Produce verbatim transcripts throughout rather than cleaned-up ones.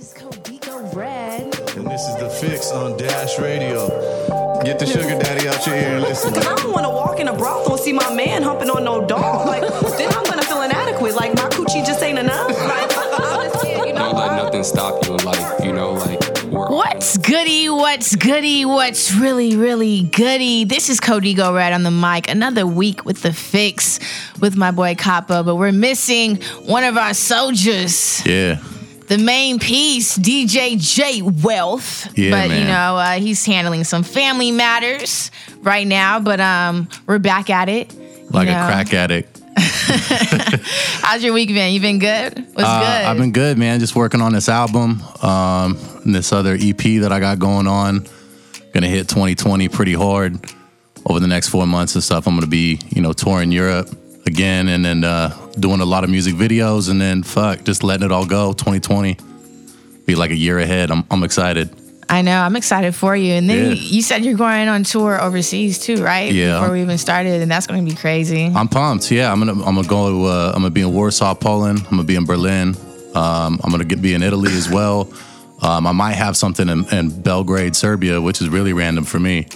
It's Código Red. And this is The Fix on Dash Radio. Get the sugar daddy out your ear and listen. Because I don't want to walk in a brothel and see my man humping on no dog. Like, then I'm going to feel inadequate. Like, my coochie just ain't enough. Like, honestly, you know. Don't let nothing stop you in life, you know, like. What's goody? What's goody? What's really, really goody? This is Código Red on the mic. Another week with The Fix with my boy Kappa, but we're missing one of our soldiers. Yeah. The main piece, D J J Wealth. Yeah, but, man. you know, uh, he's handling some family matters right now, but um, we're back at it. Like you know? a crack addict. How's your week been? You been good? What's uh, good? I've been good, man. Just working on this album, um, and this other E P that I got going on. Gonna hit twenty twenty pretty hard over the next four months and stuff. I'm gonna be, you know, touring Europe again, and then uh, doing a lot of music videos, and then fuck, just letting it all go. twenty twenty be like a year ahead. I'm I'm excited. I know. I'm excited for you. And then yeah. you said you're going on tour overseas too, right? Yeah. Before we even started, and that's going to be crazy. I'm pumped. Yeah, I'm gonna I'm gonna go. Uh, I'm gonna be in Warsaw, Poland. I'm gonna be in Berlin. Um, I'm gonna get, be in Italy as well. Um, I might have something in, in Belgrade, Serbia, which is really random for me.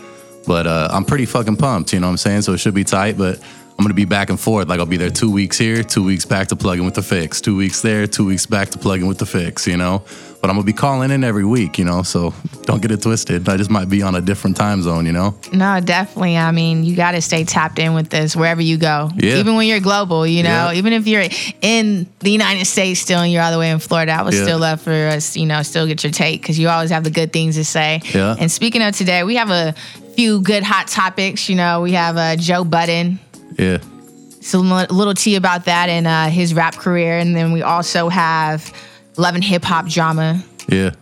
But uh, I'm pretty fucking pumped. You know what I'm saying? So it should be tight, but. I'm gonna be back and forth. Like, I'll be there two weeks here, two weeks back to plug in with The Fix, two weeks there, two weeks back to plug in with The Fix, you know? But I'm gonna be calling in every week, you know? So don't get it twisted. I just might be on a different time zone, you know? No, definitely. I mean, you gotta stay tapped in with this wherever you go. Yeah. Even when you're global, you know? Yeah. Even if you're in the United States still and you're all the way in Florida, I would yeah. still love for us, you know, still get your take, because you always have the good things to say. Yeah. And speaking of today, we have a few good hot topics, you know? We have uh, Joe Budden. Yeah. So a little tea about that and uh, his rap career. And then we also have Love and Hip Hop Drama. Yeah.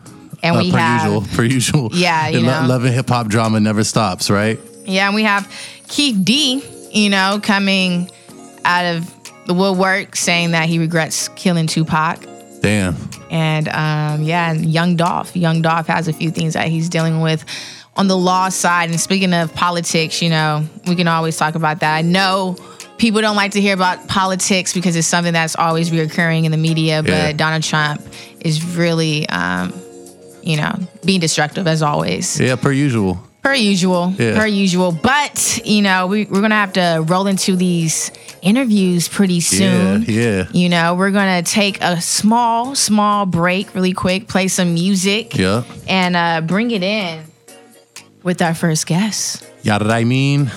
And uh, we per have. Usual, per usual. Yeah. You know. Lo- love and Hip Hop Drama never stops, right? Yeah. And we have Keith D, you know, coming out of the woodwork saying that he regrets killing Tupac. Damn. And um, yeah, and Young Dolph. Young Dolph has a few things that he's dealing with on the law side. And speaking of politics, you know, we can always talk about that. I know people don't like to hear about politics because it's something that's always reoccurring in the media, but yeah. Donald Trump is really, um, you know, being destructive as always. Yeah, per usual. Per usual. Yeah. Per usual. But, you know, we, we're going to have to roll into these interviews pretty soon. Yeah, yeah. You know, we're going to take a small, small break really quick, play some music, yeah, and uh, bring it in. With our first guest. Y'all that I mean?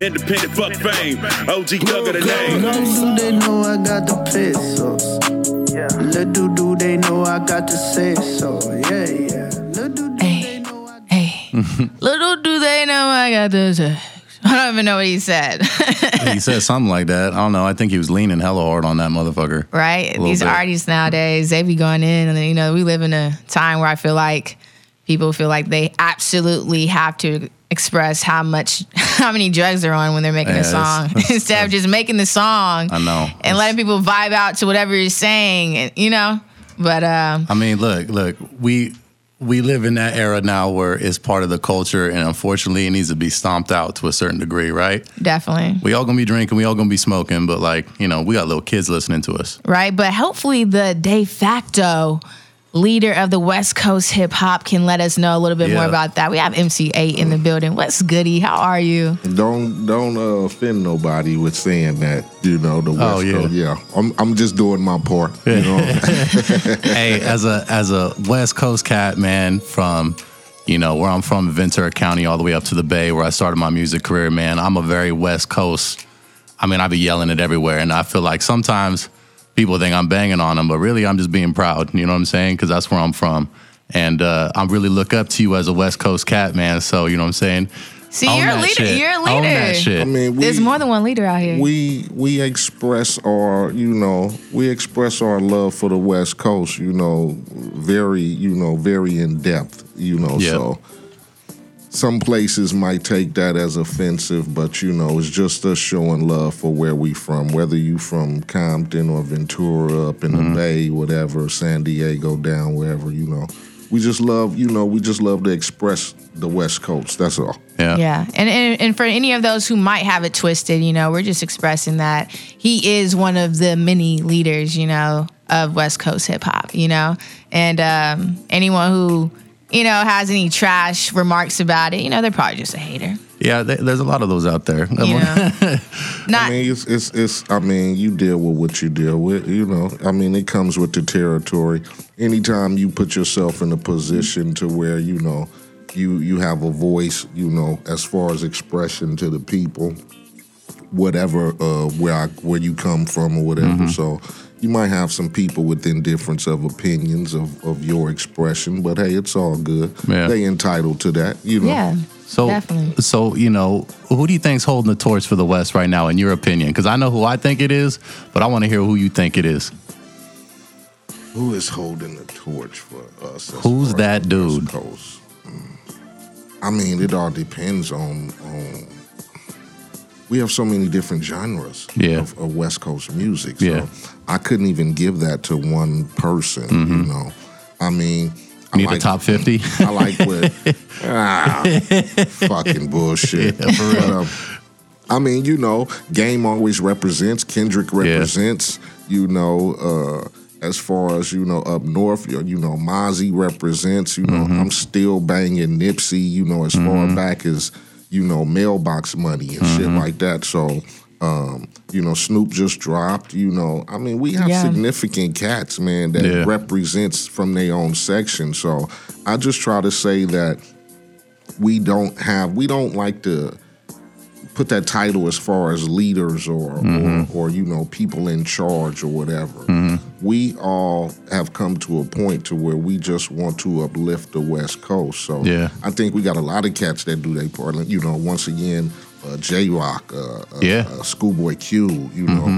Independent fuck fame. O G thug of the name. Little do they know I got the pesos. Yeah. Little do they know I got the say so. Yeah, yeah. Little do they know I got the say so. Little do they know I got the say so. I don't even know what he said. He said something like that. I don't know. I think he was leaning hella hard on that motherfucker. Right? These bit. Artists nowadays, they be going in, and you know, we live in a time where I feel like people feel like they absolutely have to express how much, how many drugs they're on when they're making yeah, a song, that's, that's, instead that's, of just making the song. I know. And that's, letting people vibe out to whatever you're saying, you know. But um, I mean, look, look, we we live in that era now where it's part of the culture, and unfortunately, it needs to be stomped out to a certain degree, right? Definitely. We all gonna be drinking, we all gonna be smoking, but like, you know, we got little kids listening to us, right? But hopefully, the de facto leader of the West Coast hip hop can let us know a little bit yeah. more about that. We have M C Eiht in the building. What's goody? How are you? Don't don't uh, offend nobody with saying that. You know the West oh, yeah. Coast. Yeah, I'm I'm just doing my part. You know. Hey, as a as a West Coast cat, man, from you know where I'm from, Ventura County, all the way up to the Bay, where I started my music career. Man, I'm a very West Coast. I mean, I be yelling it everywhere, and I feel like sometimes people think I'm banging on them, but really I'm just being proud. You know what I'm saying? Because that's where I'm from. And uh, I really look up to you as a West Coast cat, man. So, you know what I'm saying? See, Own you're a leader. Shit. You're a leader. Own that shit. I mean, we, there's more than one leader out here. We we express our, you know, we express our love for the West Coast, you know, very, you know, very in depth, you know, yep. so. Some places might take that as offensive, but, you know, it's just us showing love for where we from, whether you from Compton or Ventura up in mm-hmm. the Bay, whatever, San Diego, down wherever, you know. We just love, you know, we just love to express the West Coast. That's all. Yeah. Yeah. And, and and for any of those who might have it twisted, you know, we're just expressing that he is one of the many leaders, you know, of West Coast hip hop, you know? And um, anyone who, you know, has any trash remarks about it, you know, they're probably just a hater. Yeah, they, there's a lot of those out there. You know, not, I mean, it's, it's, it's, I mean, you deal with what you deal with, you know. I mean, it comes with the territory. Anytime you put yourself in a position to where, you know, you, you have a voice, you know, as far as expression to the people, whatever, uh, where I, where you come from or whatever. Mm-hmm. So you might have some people within difference of opinions of, of your expression, but hey, it's all good. Yeah. They entitled to that, you know. Yeah. So, definitely. So, you know, who do you think's holding the torch for the West right now, in your opinion? Because I know who I think it is, but I want to hear who you think it is. Who is holding the torch for us? Who's that dude? Mm. I mean, it all depends on, on. We have so many different genres yeah. of, of West Coast music. So yeah. I couldn't even give that to one person. Mm-hmm. You know, I mean. I need like, a top fifty? I like what... ah, fucking bullshit. Yeah, for real. But, um, I mean, you know, Game always represents, Kendrick represents, yeah. you know, uh, as far as, you know, up north, you know, Mozzie represents, you know, mm-hmm. I'm still banging Nipsey, you know, as mm-hmm. far back as, you know, mailbox money and mm-hmm. shit like that. So, um, you know, Snoop just dropped, you know. I mean, we have yeah. significant cats, man, that yeah. represents from their own section. So I just try to say that we don't have, we don't like to put that title as far as leaders or, mm-hmm. or, or you know, people in charge or whatever. Mm-hmm. We all have come to a point to where we just want to uplift the West Coast. So yeah. I think we got a lot of cats that do their part. You know, once again, Uh, J-Rock, uh, yeah. uh, Schoolboy Q, you know.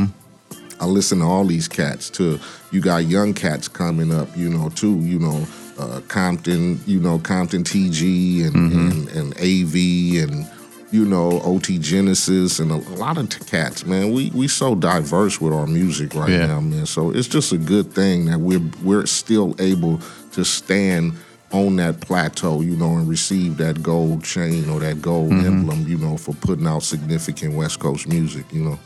Mm-hmm. I listen to all these cats, too. You got young cats coming up, you know, too, you know, uh, Compton, you know, Compton T G and, mm-hmm. and, and A V and, you know, O T Genesis and a, a lot of t- cats, man. We we so diverse with our music right yeah. now, man. So it's just a good thing that we're we're still able to stand on that plateau, you know, and receive that gold chain or that gold mm-hmm. emblem, you know, for putting out significant West Coast music, you know.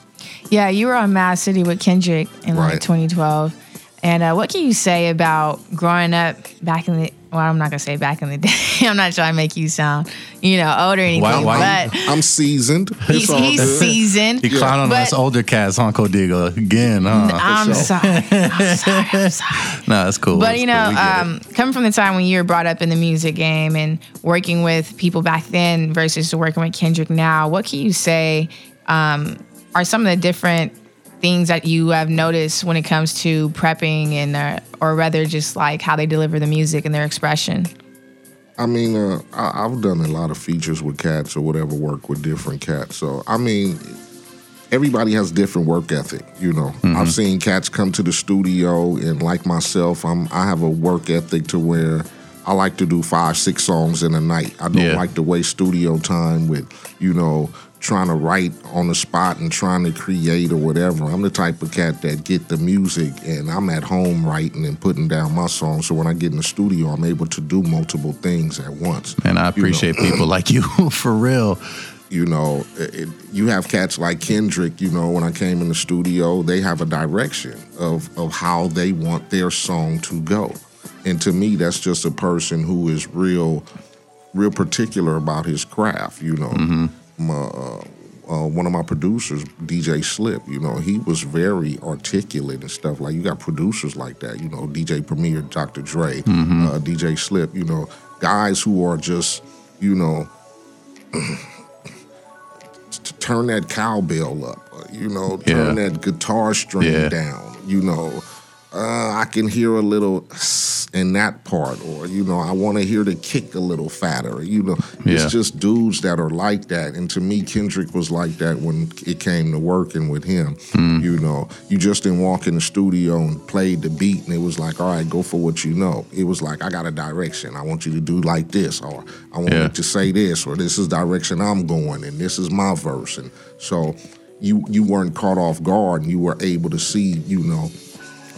Yeah, you were on Mad City with Kendrick in right. like twenty twelve. And uh, what can you say about growing up back in the? Well, I'm not gonna say back in the day. I'm not trying to make you sound, you know, old or anything. Wow, wow. But I'm seasoned. He's, he's seasoned. He yeah. climbed on but, us older cats, on Código again. Huh? I'm, sorry. I'm sorry. I'm sorry. No, that's cool. But that's you know, cool. um, coming from the time when you were brought up in the music game and working with people back then versus working with Kendrick now, what can you say? Um, are some of the different things that you have noticed when it comes to prepping and, uh, or rather just like how they deliver the music and their expression? I mean, uh, I, I've done a lot of features with cats or whatever, work with different cats. So, I mean, everybody has different work ethic, you know. Mm-hmm. I've seen cats come to the studio and like myself, I'm, I have a work ethic to where I like to do five, six songs in a night. I don't yeah. like to waste studio time with, you know, trying to write on the spot and trying to create or whatever. I'm the type of cat that get the music and I'm at home writing and putting down my song. So when I get in the studio, I'm able to do multiple things at once. And I appreciate you know. people like you, for real. You know, it, you have cats like Kendrick, you know, when I came in the studio, they have a direction of, of how they want their song to go. And to me, that's just a person who is real, real particular about his craft, you know. Mm-hmm. My, uh, uh, one of my producers, D J Slip, you know, he was very articulate and stuff. Like, you got producers like that, you know, D J Premier, Doctor Dre, mm-hmm. uh, D J Slip, you know, guys who are just, you know, t- turn that cowbell up, you know, turn yeah. that guitar string yeah. down, you know. Uh, I can hear a little in that part, or, you know, I want to hear the kick a little fatter, you know. Yeah. It's just dudes that are like that. And to me, Kendrick was like that when it came to working with him. Mm. You know, you just didn't walk in the studio and play the beat, and it was like, all right, go for what you know. It was like, I got a direction. I want you to do like this, or I want yeah. you to say this, or this is the direction I'm going, and this is my verse. And so you, you weren't caught off guard, and you were able to see, you know,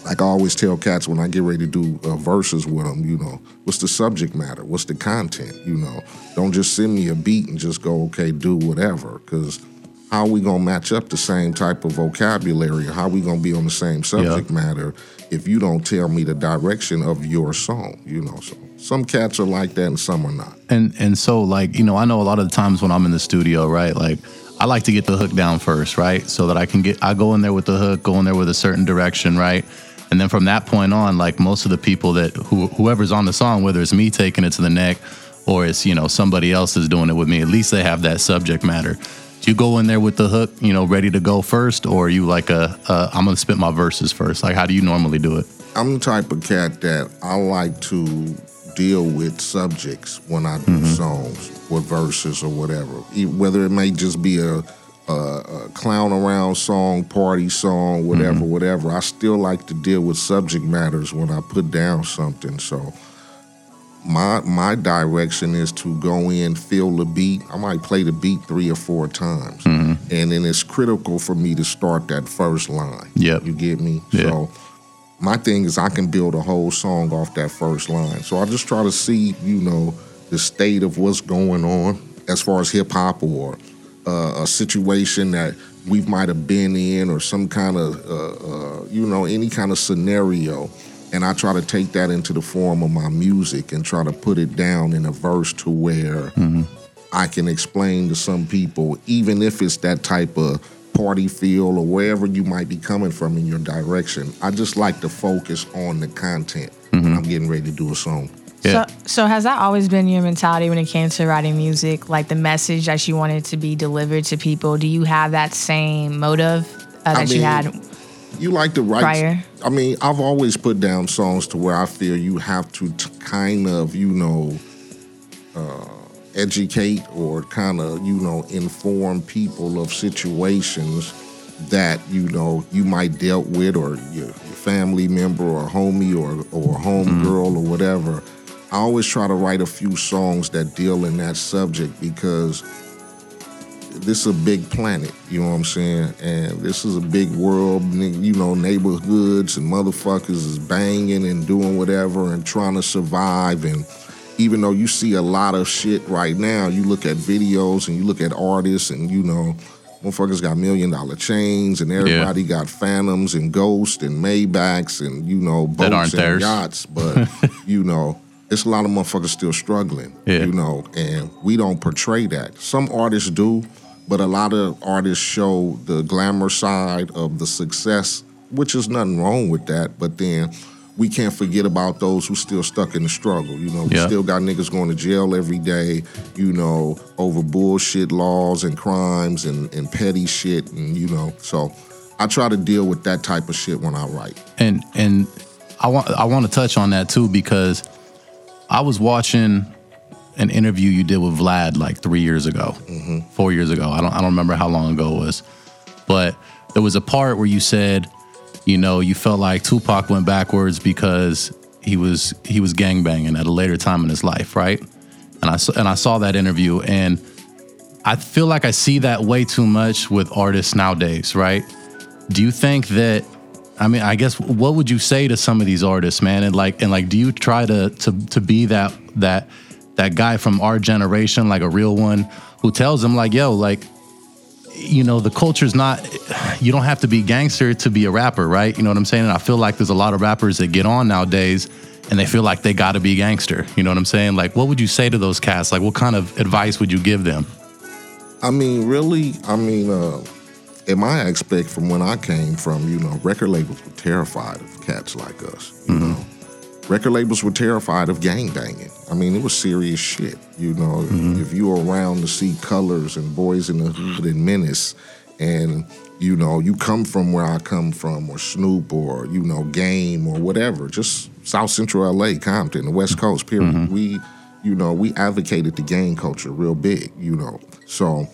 like I always tell cats when I get ready to do uh, verses with them, you know, what's the subject matter? What's the content? You know, don't just send me a beat and just go, okay, do whatever. Because how are we going to match up the same type of vocabulary? How are we going to be on the same subject yeah. matter if you don't tell me the direction of your song? You know, so some cats are like that and some are not. And and so, like, you know, I know a lot of the times when I'm in the studio, right, like, I like to get the hook down first, right, so that I can get, I go in there with the hook, go in there with a certain direction, right? And then from that point on, like, most of the people that, who, whoever's on the song, whether it's me taking it to the neck or it's, you know, somebody else is doing it with me, at least they have that subject matter. Do you go in there with the hook, you know, ready to go first, or are you like, a, a I'm going to spit my verses first? Like, how do you normally do it? I'm the type of cat that I like to deal with subjects when I do mm-hmm. songs or verses or whatever, whether it may just be a... Uh, a clown around song, party song, whatever, mm-hmm. whatever. I still like to deal with subject matters when I put down something. So my my direction is to go in, feel the beat. I might play the beat three or four times. Mm-hmm. And then it's critical for me to start that first line. Yep. You get me? Yeah. So my thing is I can build a whole song off that first line. So I just try to see, you know, the state of what's going on as far as hip hop or Uh, a situation that we might have been in or some kind of, uh, uh, you know, any kind of scenario. And I try to take that into the form of my music and try to put it down in a verse to where mm-hmm. I can explain to some people, even if it's that type of party feel or wherever you might be coming from in your direction. I just like to focus on the content mm-hmm. when I'm getting ready to do a song. Yeah. So, so has that always been your mentality when it came to writing music? Like the message that you wanted to be delivered to people, do you have that same motive uh, that I mean, you had? You like to write. Prior? I mean, I've always put down songs to where I feel you have to t- kind of, you know, uh, educate or kind of, you know, inform people of situations that, you know, you might dealt with or your, your family member or homie or or homegirl mm. or whatever. I always try to write a few songs that deal in that subject because this is a big planet, you know what I'm saying? And this is a big world, you know, neighborhoods and motherfuckers is banging and doing whatever and trying to survive. And even though you see a lot of shit right now, you look at videos and you look at artists and, you know, motherfuckers got million dollar chains and everybody yeah. got Phantoms and Ghosts and Maybachs and, you know, boats and theirs. Yachts. But, you know... It's a lot of motherfuckers still struggling, yeah. you know, and we don't portray that. Some artists do, but a lot of artists show the glamour side of the success, which is nothing wrong with that. But then we can't forget about those who still stuck in the struggle. You know, we yeah. still got niggas going to jail every day, you know, over bullshit laws and crimes and, and petty shit. And, you know, so I try to deal with that type of shit when I write. And and I want I want to touch on that, too, because I was watching an interview you did with Vlad like three years ago, mm-hmm. four years ago. I don't, I don't remember how long ago it was, but there was a part where you said, you know, you felt like Tupac went backwards because he was he was gangbanging at a later time in his life, right? And I and I saw that interview, and I feel like I see that way too much with artists nowadays, right? Do you think that? I mean, I guess what would you say to some of these artists, man? And like, and like, do you try to to to be that that that guy from our generation, like a real one, who tells them like, yo, like, you know, the culture's not, you don't have to be gangster to be a rapper, right? You know what I'm saying? And I feel like there's a lot of rappers that get on nowadays and they feel like they got to be gangster. You know what I'm saying? Like, what would you say to those cats? Like, what kind of advice would you give them? I mean, really, I mean, uh, in my aspect, from when I came from, you know, record labels were terrified of cats like us, you mm-hmm. know. Record labels were terrified of gangbanging. I mean, it was serious shit, you know. Mm-hmm. If you were around to see Colors and Boys in the Hood and Menace and, you know, you come from where I come from or Snoop or, you know, Game or whatever, just South Central L A, Compton, the West Coast, period. Mm-hmm. We, you know, we advocated the gang culture real big, you know. So...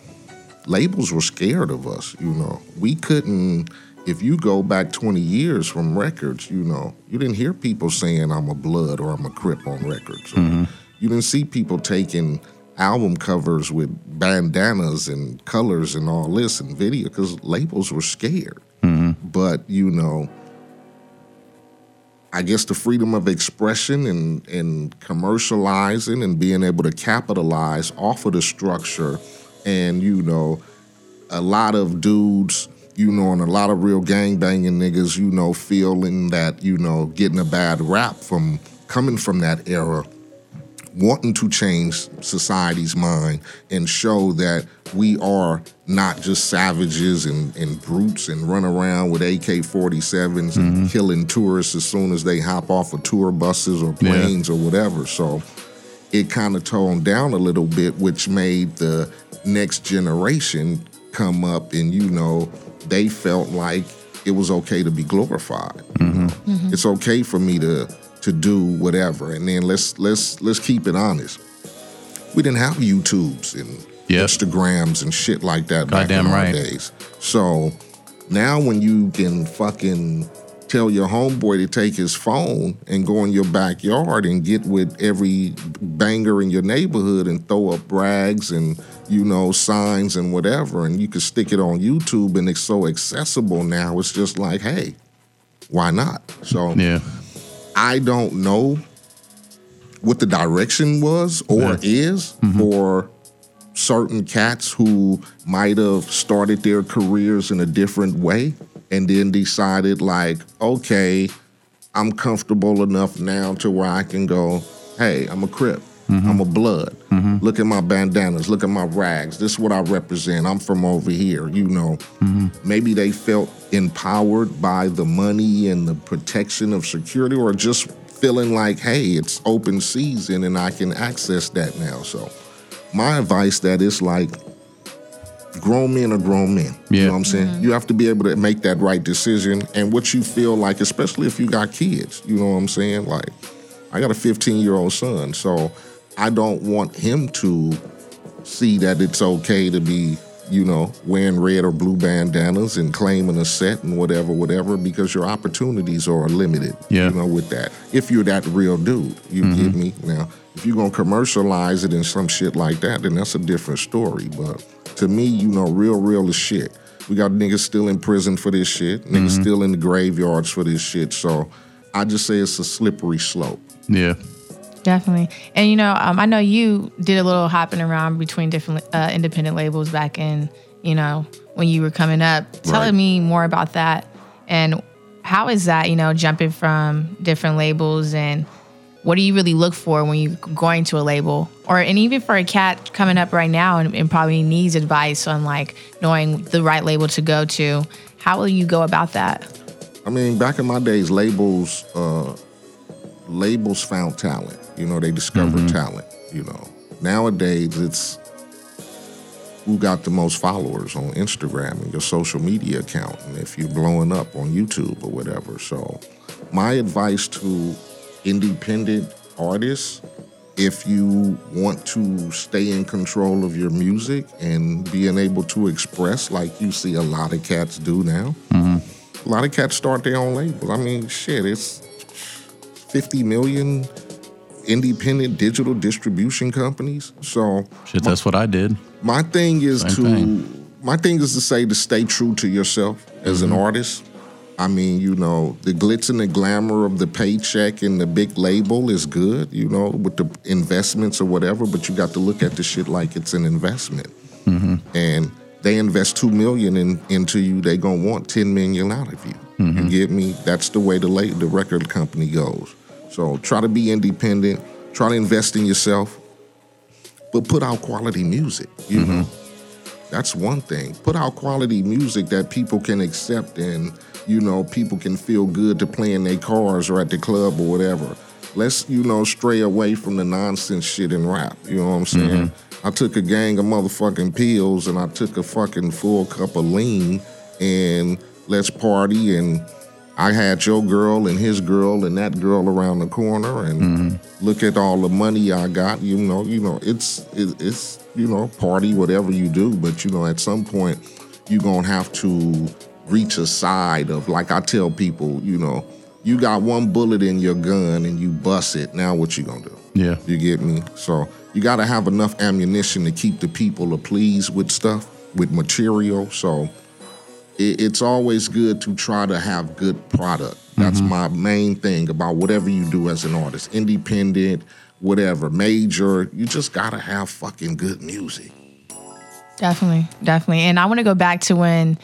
labels were scared of us, you know. We couldn't, if you go back twenty years from records, you know, you didn't hear people saying I'm a Blood or I'm a Crip on records. Mm-hmm. You didn't see people taking album covers with bandanas and colors and all this and video because labels were scared. Mm-hmm. But, you know, I guess the freedom of expression and, and commercializing and being able to capitalize off of the structure. And, you know, a lot of dudes, you know, and a lot of real gangbanging niggas, you know, feeling that, you know, getting a bad rap from coming from that era, wanting to change society's mind and show that we are not just savages and, and brutes and run around with A K forty-sevens mm-hmm. and killing tourists as soon as they hop off of tour buses or planes yeah. or whatever. So it kind of toned down a little bit, which made the next generation come up and, you know, they felt like it was okay to be glorified. Mm-hmm. Mm-hmm. It's okay for me to to do whatever. And then let's let's let's keep it honest. We didn't have YouTubes and yep. Instagrams and shit like that God back in right. our days. So now when you can fucking tell your homeboy to take his phone and go in your backyard and get with every banger in your neighborhood and throw up rags and, you know, signs and whatever, and you can stick it on YouTube and it's so accessible now. It's just like, hey, why not? So yeah. I don't know what the direction was or yeah. is mm-hmm. for certain cats who might have started their careers in a different way and then decided like, okay, I'm comfortable enough now to where I can go, hey, I'm a Crip. Mm-hmm. I'm a Blood. Mm-hmm. Look at my bandanas. Look at my rags. This is what I represent. I'm from over here, you know. Mm-hmm. Maybe they felt empowered by the money and the protection of security or just feeling like, hey, it's open season and I can access that now. So my advice that is like, grown men are grown men. Yeah. You know what I'm saying? Mm-hmm. You have to be able to make that right decision and what you feel like, especially if you got kids. You know what I'm saying? Like, I got a fifteen-year-old son, so I don't want him to see that it's okay to be, you know, wearing red or blue bandanas and claiming a set and whatever, whatever, because your opportunities are limited, yeah. you know, with that. If you're that real dude, you mm-hmm. get me? Now, if you're going to commercialize it and some shit like that, then that's a different story. But to me, you know, real, real is shit. We got niggas still in prison for this shit. Niggas mm-hmm. still in the graveyards for this shit. So I just say it's a slippery slope. Yeah. Definitely. And, you know, um, I know you did a little hopping around between different uh, independent labels back in, you know, when you were coming up. Right. Telling me more about that. And how is that, you know, jumping from different labels? And what do you really look for when you're going to a label? Or and even for a cat coming up right now and, and probably needs advice on, like, knowing the right label to go to, how will you go about that? I mean, back in my days, labels, uh, labels found talent. You know, they discovered mm-hmm. talent, you know. Nowadays, it's who got the most followers on Instagram and your social media account and if you're blowing up on YouTube or whatever. So my advice to independent artists, if you want to stay in control of your music and being able to express like you see a lot of cats do now, mm-hmm. a lot of cats start their own labels. I mean, shit, it's fifty million independent digital distribution companies. So shit, my, that's what I did. My thing is Same to thing. my thing is to say to stay true to yourself as mm-hmm. an artist. I mean, you know, the glitz and the glamour of the paycheck and the big label is good, you know, with the investments or whatever, but you got to look at the shit like it's an investment. Mm-hmm. And they invest two million dollars in, into you, they gonna want ten million dollars out of you. Mm-hmm. You get me? That's the way the la- the record company goes. So try to be independent, try to invest in yourself, but put out quality music, you mm-hmm. know? That's one thing. Put out quality music that people can accept and, you know, people can feel good to play in their cars or at the club or whatever. Let's, you know, stray away from the nonsense shit in rap, you know what I'm saying? Mm-hmm. I took a gang of motherfucking pills and I took a fucking full cup of lean and let's party and I had your girl and his girl and that girl around the corner, and mm-hmm. look at all the money I got. You know, you know, it's it, it's you know, party whatever you do, but you know, at some point, you gonna have to reach a side of, like I tell people, you know, you got one bullet in your gun and you bust it. Now what you gonna do? Yeah, you get me. So you gotta have enough ammunition to keep the people pleased with stuff, with material. So it's always good to try to have good product. That's mm-hmm. my main thing about whatever you do as an artist. Independent, whatever, major, you just gotta have fucking good music. Definitely, definitely. And I want to go back to when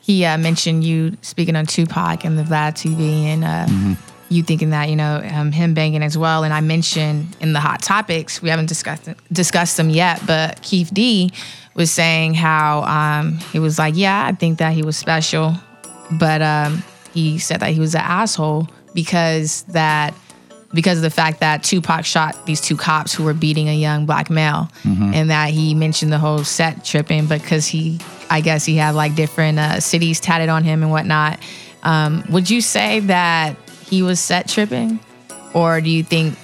he uh, mentioned you speaking on Tupac and the Vlad T V and uh, mm-hmm. you thinking that, you know, um, him banging as well. And I mentioned in the Hot Topics, we haven't discussed discussed them yet, but Keith D was saying how um, he was like, yeah, I think that he was special. But um, he said that he was an asshole because that because of the fact that Tupac shot these two cops who were beating a young black male, mm-hmm. and that he mentioned the whole set tripping because he, I guess he had like different uh, cities tatted on him and whatnot. Um, would you say that he was set tripping, or do you think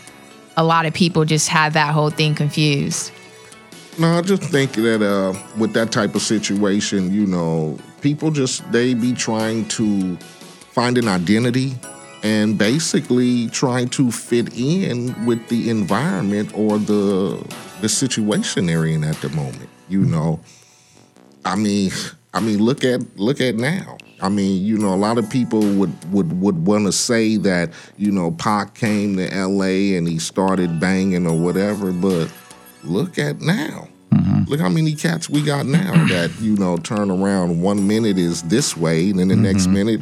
a lot of people just had that whole thing confused? No, I just think that uh, with that type of situation, you know, people just, they be trying to find an identity and basically trying to fit in with the environment or the the situation they're in at the moment. You know, I mean, I mean, look at look at now. I mean, you know, a lot of people would would, would want to say that, you know, Pac came to L A and he started banging or whatever, but look at now. Mm-hmm. Look how many cats we got now that, you know, turn around. One minute is this way, and then the mm-hmm. next minute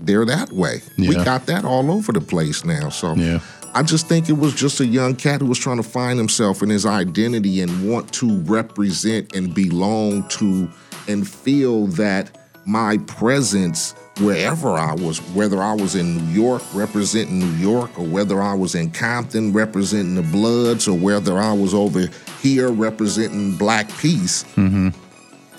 they're that way. Yeah. We got that all over the place now. So yeah. I just think it was just a young cat who was trying to find himself and his identity and want to represent and belong to and feel that my presence wherever I was, whether I was in New York representing New York, or whether I was in Compton representing the Bloods, or whether I was over here representing Black Peace, mm-hmm.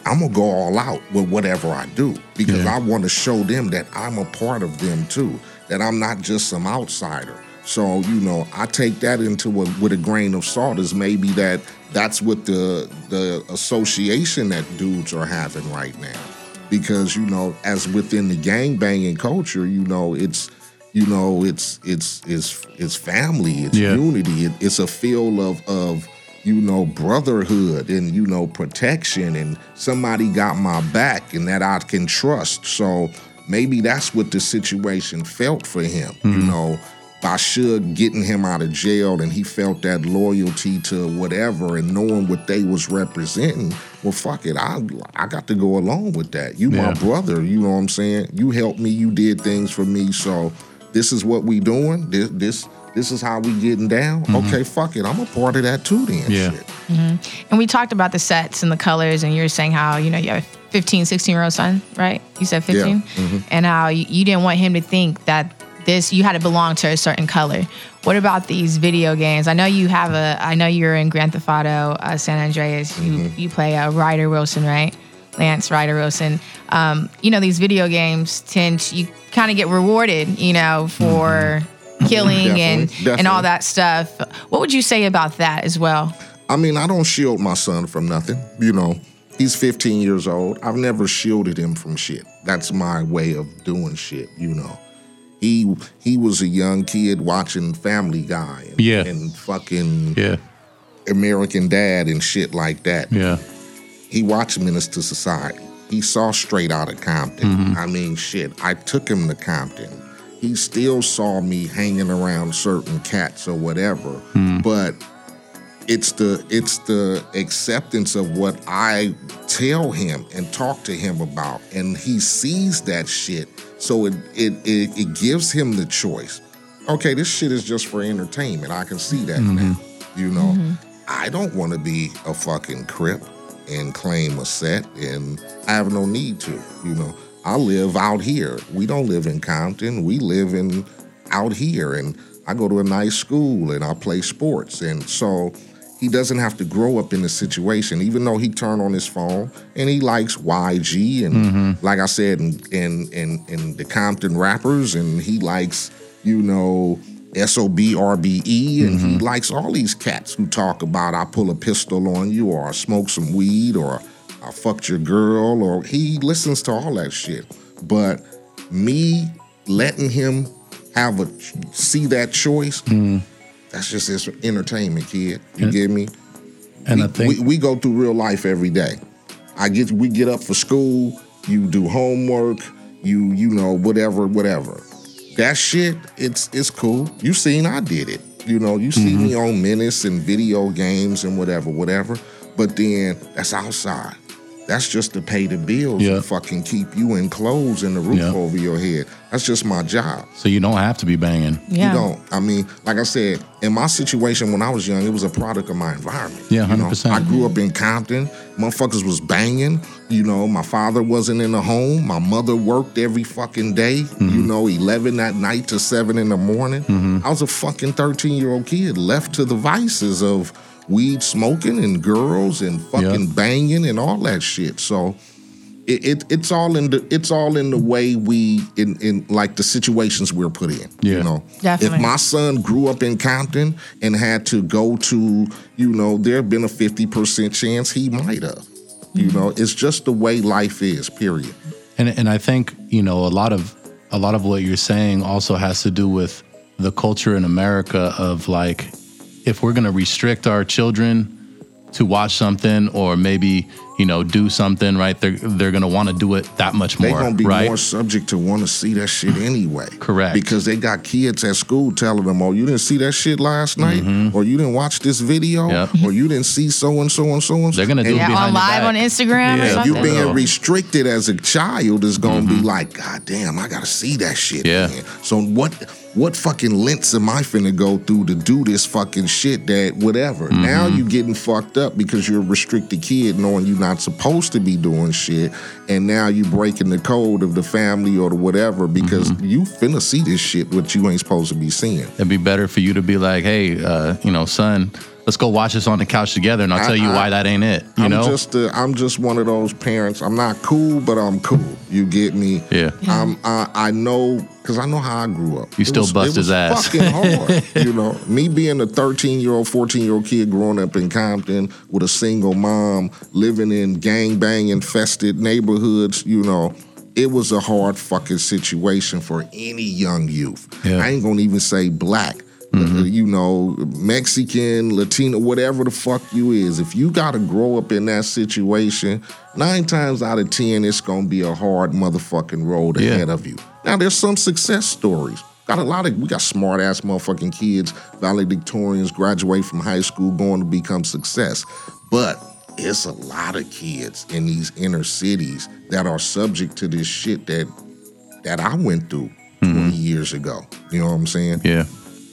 I'm going to go all out with whatever I do because yeah. I want to show them that I'm a part of them too, that I'm not just some outsider. So, you know, I take that into a, with a grain of salt is maybe that that's what the the association that dudes are having right now. Because, you know, as within the gangbanging culture, you know, it's, you know, it's it's it's it's family, it's yeah. unity, it, it's a feel of of, you know, brotherhood and, you know, protection and somebody got my back and that I can trust. So maybe that's what the situation felt for him, mm-hmm. you know, by Suge getting him out of jail and he felt that loyalty to whatever and knowing what they was representing. Well, fuck it. I I got to go along with that. You yeah. my brother, you know what I'm saying? You helped me. You did things for me. So this is what we doing. This this, this is how we getting down. Mm-hmm. Okay, fuck it. I'm a part of that too then. Yeah. Shit. Mm-hmm. And we talked about the sets and the colors, and you were saying how, you know, you have a fifteen, sixteen-year-old son, right? You said fifteen? Yeah. Mm-hmm. And how you, you didn't want him to think that this, you had to belong to a certain color. What about these video games? I know you have a, I know you're in Grand Theft Auto, uh, San Andreas. You mm-hmm. you play uh, Ryder Wilson, right? Lance Ryder Wilson. Um, you know, these video games tend to, you kind of get rewarded, you know, for mm-hmm. killing definitely, and definitely. and all that stuff. What would you say about that as well? I mean, I don't shield my son from nothing. You know, he's fifteen years old. I've never shielded him from shit. That's my way of doing shit, you know. He he was a young kid watching Family Guy and, yeah. and fucking yeah. American Dad and shit like that. Yeah, he watched Menace to Society. He saw Straight Outta Compton. Mm-hmm. I mean, shit, I took him to Compton. He still saw me hanging around certain cats or whatever. Mm-hmm. But it's the it's the acceptance of what I tell him and talk to him about, and he sees that shit. So it, it it it gives him the choice. Okay, this shit is just for entertainment. I can see that mm-hmm. now. You know, mm-hmm. I don't want to be a fucking Crip and claim a set, and I have no need to. You know, I live out here. We don't live in Compton. We live in out here, and I go to a nice school, and I play sports, and so. He doesn't have to grow up in the situation, even though he turned on his phone and he likes Y G and mm-hmm. like I said, and, and and and the Compton rappers, and he likes, you know, S O B R B E and mm-hmm. he likes all these cats who talk about I pull a pistol on you or I smoke some weed or I fucked your girl, or he listens to all that shit. But me letting him have a see that choice. Mm. That's just his entertainment, kid. You and, get me? And we, I think we, we go through real life every day. I get we get up for school. You do homework. You you know whatever whatever. That shit, it's it's cool. You seen I did it. You know you see mm-hmm. me on Menace and video games and whatever whatever. But then that's outside. That's just to pay the bills yeah. and fucking keep you in clothes and the roof yeah. over your head. That's just my job. So you don't have to be banging. Yeah. You don't. I mean, like I said, in my situation when I was young, it was a product of my environment. Yeah, one hundred percent. You know? I grew up in Compton. Motherfuckers was banging. You know, my father wasn't in the home. My mother worked every fucking day. Mm-hmm. You know, eleven at night to seven in the morning. Mm-hmm. I was a fucking thirteen-year-old kid left to the vices of weed smoking and girls and fucking yep. banging and all that shit. So it, it it's all in the it's all in the way we in, in like the situations we're put in. Yeah. You know, definitely. If my son grew up in Compton and had to go to, you know, there'd been a fifty percent chance he might have. Mm-hmm. You know, it's just the way life is. Period. And and I think you know a lot of a lot of what you're saying also has to do with the culture in America of like, if we're going to restrict our children to watch something or maybe, you know, do something, right, they're, they're going to want to do it that much more, right? They're going to be right? more subject to want to see that shit anyway. Correct. Because they got kids at school telling them, oh, you didn't see that shit last night? Mm-hmm. Or you didn't watch this video? Yep. Or you didn't see so-and-so and so-and-so? They're going to do yeah, it behind on live on Instagram yeah. or something. You being restricted as a child is going to mm-hmm. be like, God damn, I got to see that shit. Yeah. Man. So what... What fucking lengths am I finna go through to do this fucking shit that whatever? Mm-hmm. Now you getting fucked up because you're a restricted kid knowing you're not supposed to be doing shit. And now you breaking the code of the family or the whatever because mm-hmm. you finna see this shit what you ain't supposed to be seeing. It'd be better for you to be like, hey, uh, you know, son, let's go watch this on the couch together and I'll I, tell you I, why that ain't it. You I'm know? Just a, I'm just one of those parents. I'm not cool, but I'm cool. You get me? Yeah. I'm, I, I know... Because I know how I grew up. You it still was, bust his ass. It was fucking hard. You know, me being a thirteen-year-old, fourteen-year-old kid growing up in Compton with a single mom, living in gangbang-infested neighborhoods, you know, it was a hard fucking situation for any young youth. Yeah. I ain't going to even say black. Mm-hmm. You know, Mexican, Latino, whatever the fuck you is. If you got to grow up in that situation, nine times out of ten, it's going to be a hard motherfucking road yeah. ahead of you. Now, there's some success stories. Got a lot of, we got smart-ass motherfucking kids, valedictorians, graduate from high school, going to become success. But it's a lot of kids in these inner cities that are subject to this shit that that I went through mm-hmm. twenty years ago. You know what I'm saying? Yeah.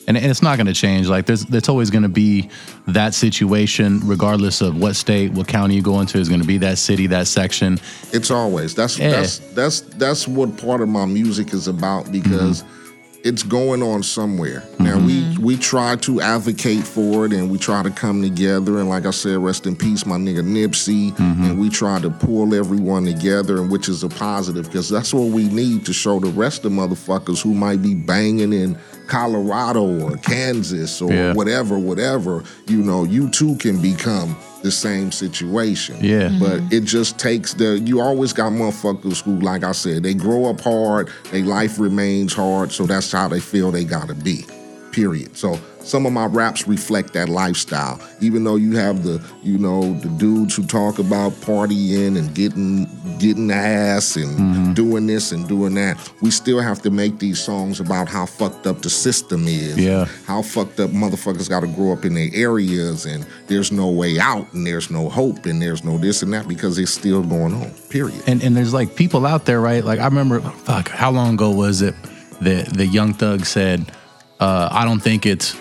And, and it's not going to change. Like, there's there's always going to be that situation, regardless of what state, what county you go into, is going to be that city, that section. It's always. That's yeah. that's that's that's what part of my music is about because mm-hmm. it's going on somewhere. Mm-hmm. Now, we, we try to advocate for it, and we try to come together. And like I said, rest in peace, my nigga Nipsey. Mm-hmm. And we try to pull everyone together, and which is a positive because that's what we need to show the rest of motherfuckers who might be banging in Colorado or Kansas or yeah. whatever, whatever, you know, you too can become the same situation. Yeah. Mm-hmm. But it just takes the, you always got motherfuckers who, like I said, they grow up hard, their life remains hard, so that's how they feel they gotta be, period. So some of my raps reflect that lifestyle. Even though you have the, you know, the dudes who talk about partying and getting getting ass and mm-hmm. doing this and doing that, we still have to make these songs about how fucked up the system is. Yeah. How fucked up motherfuckers got to grow up in their areas and there's no way out and there's no hope and there's no this and that because it's still going on, period. And and there's like people out there, right? Like I remember, fuck, how long ago was it that the Young Thug said, uh, I don't think it's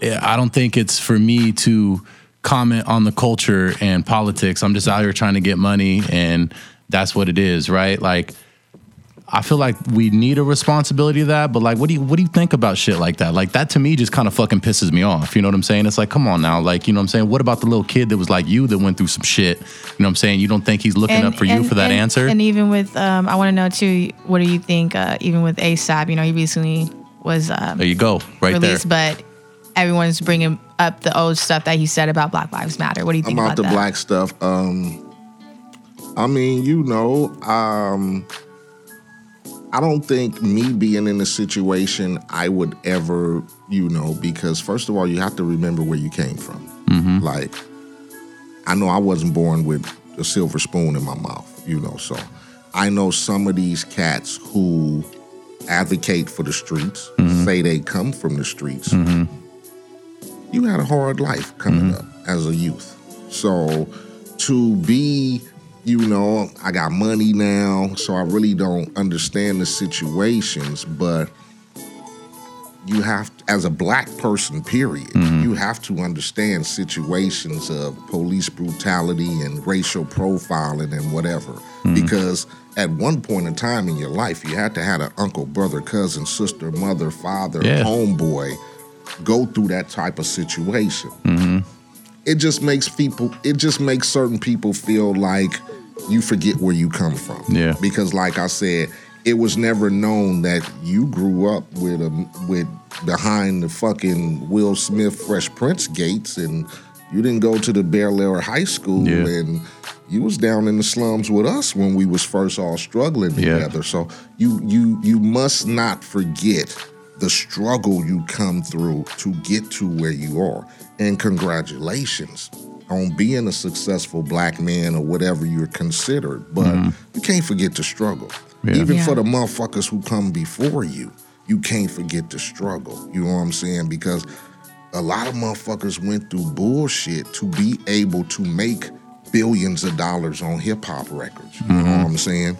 I don't think it's for me to comment on the culture and politics. I'm just out here trying to get money, and that's what it is, right? Like, I feel like we need a responsibility to that, but like, what do you what do you think about shit like that? Like, that to me just kind of fucking pisses me off. You know what I'm saying? It's like, come on now, like, you know what I'm saying? What about the little kid that was like you that went through some shit? You know what I'm saying? You don't think he's looking and, up for and, you for that and, answer? And even with, um, I want to know too, what do you think? Uh, even with A$AP, you know, he recently was um, there. You go right released, there, but. Everyone's bringing up the old stuff that he said about Black Lives Matter. What do you think about, about that? About the black stuff. Um, I mean, you know, um, I don't think me being in the situation I would ever, you know, because first of all, you have to remember where you came from. Mm-hmm. Like, I know I wasn't born with a silver spoon in my mouth, you know, so I know some of these cats who advocate for the streets, mm-hmm. say they come from the streets. Mm-hmm. You had a hard life coming mm-hmm. up as a youth. So to be you know, I got money now, so I really don't understand the situations, but you have to, as a black person, period, mm-hmm. you have to understand situations of police brutality and racial profiling and whatever. Mm-hmm. Because at one point in time in your life, you had to have an uncle, brother, cousin, sister, mother, father, yeah. homeboy go through that type of situation. Mm-hmm. It just makes people, it just makes certain people feel like you forget where you come from. Yeah. Because like I said, it was never known that you grew up with a, with behind the fucking Will Smith Fresh Prince gates, and you didn't go to the Bel Air High School, yeah. and you was down in the slums with us when we was first all struggling together. Yeah. So you you you must not forget the struggle you come through to get to where you are. And congratulations on being a successful black man or whatever you're considered. But mm-hmm. you can't forget the struggle. Yeah. Even yeah. for the motherfuckers who come before you, you can't forget the struggle. You know what I'm saying? Because a lot of motherfuckers went through bullshit to be able to make billions of dollars on hip-hop records. You mm-hmm. know what I'm saying?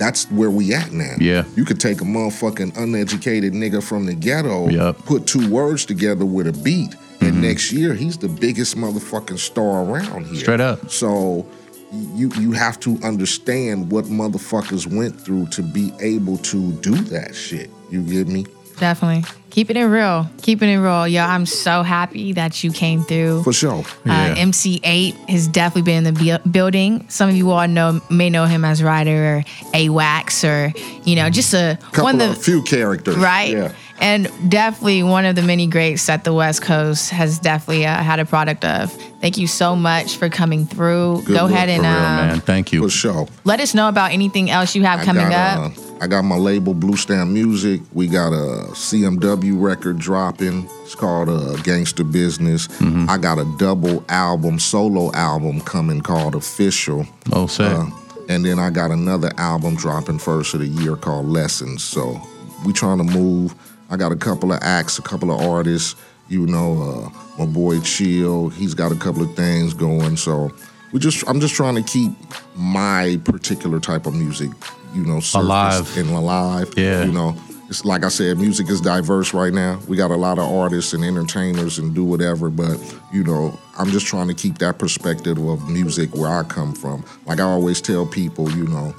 That's where we at now. Yeah. You could take a motherfucking uneducated nigga from the ghetto, yep. put two words together with a beat, mm-hmm. and next year he's the biggest motherfucking star around here. Straight up. So you you have to understand what motherfuckers went through to be able to do that shit. You get me? Definitely. Keeping it real. Keeping it real. Yo, I'm so happy that you came through. For sure. Yeah. Uh, M C Eiht has definitely been in the building. Some of you all know may know him as Ryder or A-Wax or, you know, just a couple one of the few characters. Right? Yeah. And definitely one of the many greats that the West Coast has definitely uh, had a product of. Thank you so much for coming through. Good Go ahead and... Real, um, man. Thank you. For sure. Let us know about anything else you have I coming got, up. Uh, I got my label, Blue Stamp Music. We got a C M W record dropping. It's called uh, Gangsta Business. Mm-hmm. I got a double album, solo album coming called Official. Oh, sick. Uh, and then I got another album dropping first of the year called Lessons. So we trying to move... I got a couple of acts, a couple of artists, you know, uh, my boy Chill, he's got a couple of things going. So we just, I'm just trying to keep my particular type of music, you know, alive and alive. Yeah. You know, it's like I said, music is diverse right now. We got a lot of artists and entertainers and do whatever, but you know, I'm just trying to keep that perspective of music where I come from. Like I always tell people, you know,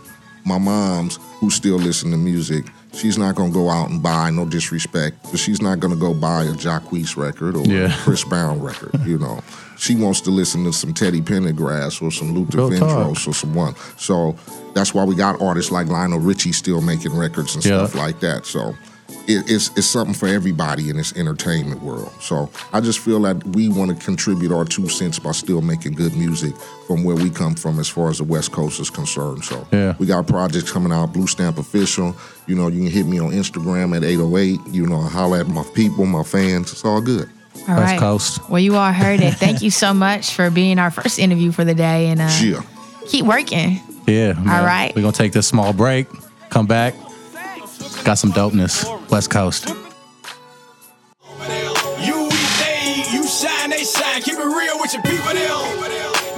my moms who still listen to music, she's not going to go out and buy, no disrespect, but she's not going to go buy a Jacquees record or yeah. a Chris Brown record, you know. She wants to listen to some Teddy Pendergrass or some Luther Vandross or someone. So that's why we got artists like Lionel Richie still making records and yeah. stuff like that. So it, it's, it's something for everybody in this entertainment world. So I just feel that we want to contribute our two cents by still making good music from where we come from as far as the West Coast is concerned. So yeah. we got projects coming out, Blue Stamp Official. You know, you can hit me on Instagram at eight oh eight. You know, holler at my people, my fans. It's all good. All right. West Coast. Well, you all heard it. Thank you so much for being our first interview for the day. And uh, yeah. keep working. Yeah. Man. All right. We're going to take this small break, come back. Got some dopeness. West Coast. You eat, they eat, you shine, they shine. Keep it real with your people them.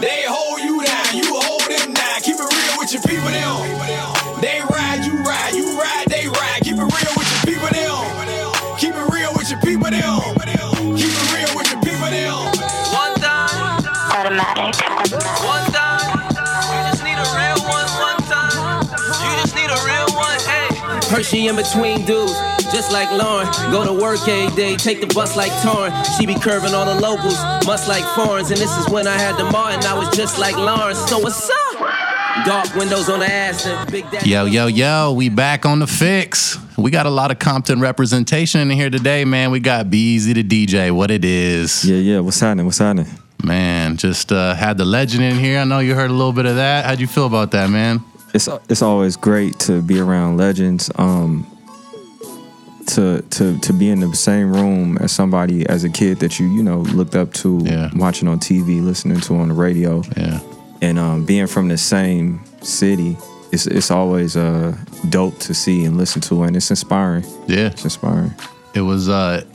They hold you down, you hold them down. Keep it real with your people them. They ride, you ride, you ride, they ride. Keep it real with your people them. Keep it real with your people them. Keep it real with your people them. One time. Automatic. One time. You just need a real one. One time. You just need a real one. Hey. Hershey in between dudes, just like Lauren. Go to work every day, take the bus like Torrin. She be curving all the locals, must like foreigns. And this is when I had the Martin, I was just like Lawrence. So what's up? Dark windows on the ass. Big daddy. Yo, yo, yo, we back on the fix. We got a lot of Compton representation in here today, man. We got B-Eazy the D J, what it is. Yeah, yeah, what's happening, what's happening? Man, just uh, had the legend in here. I know you heard a little bit of that. How'd you feel about that, man? It's it's always great to be around legends. Um, to to to be in the same room as somebody as a kid that you you know looked up to, yeah. watching on T V, listening to on the radio, yeah. and um, being from the same city, it's it's always uh dope to see and listen to, and it's inspiring. Yeah, it's inspiring. It was uh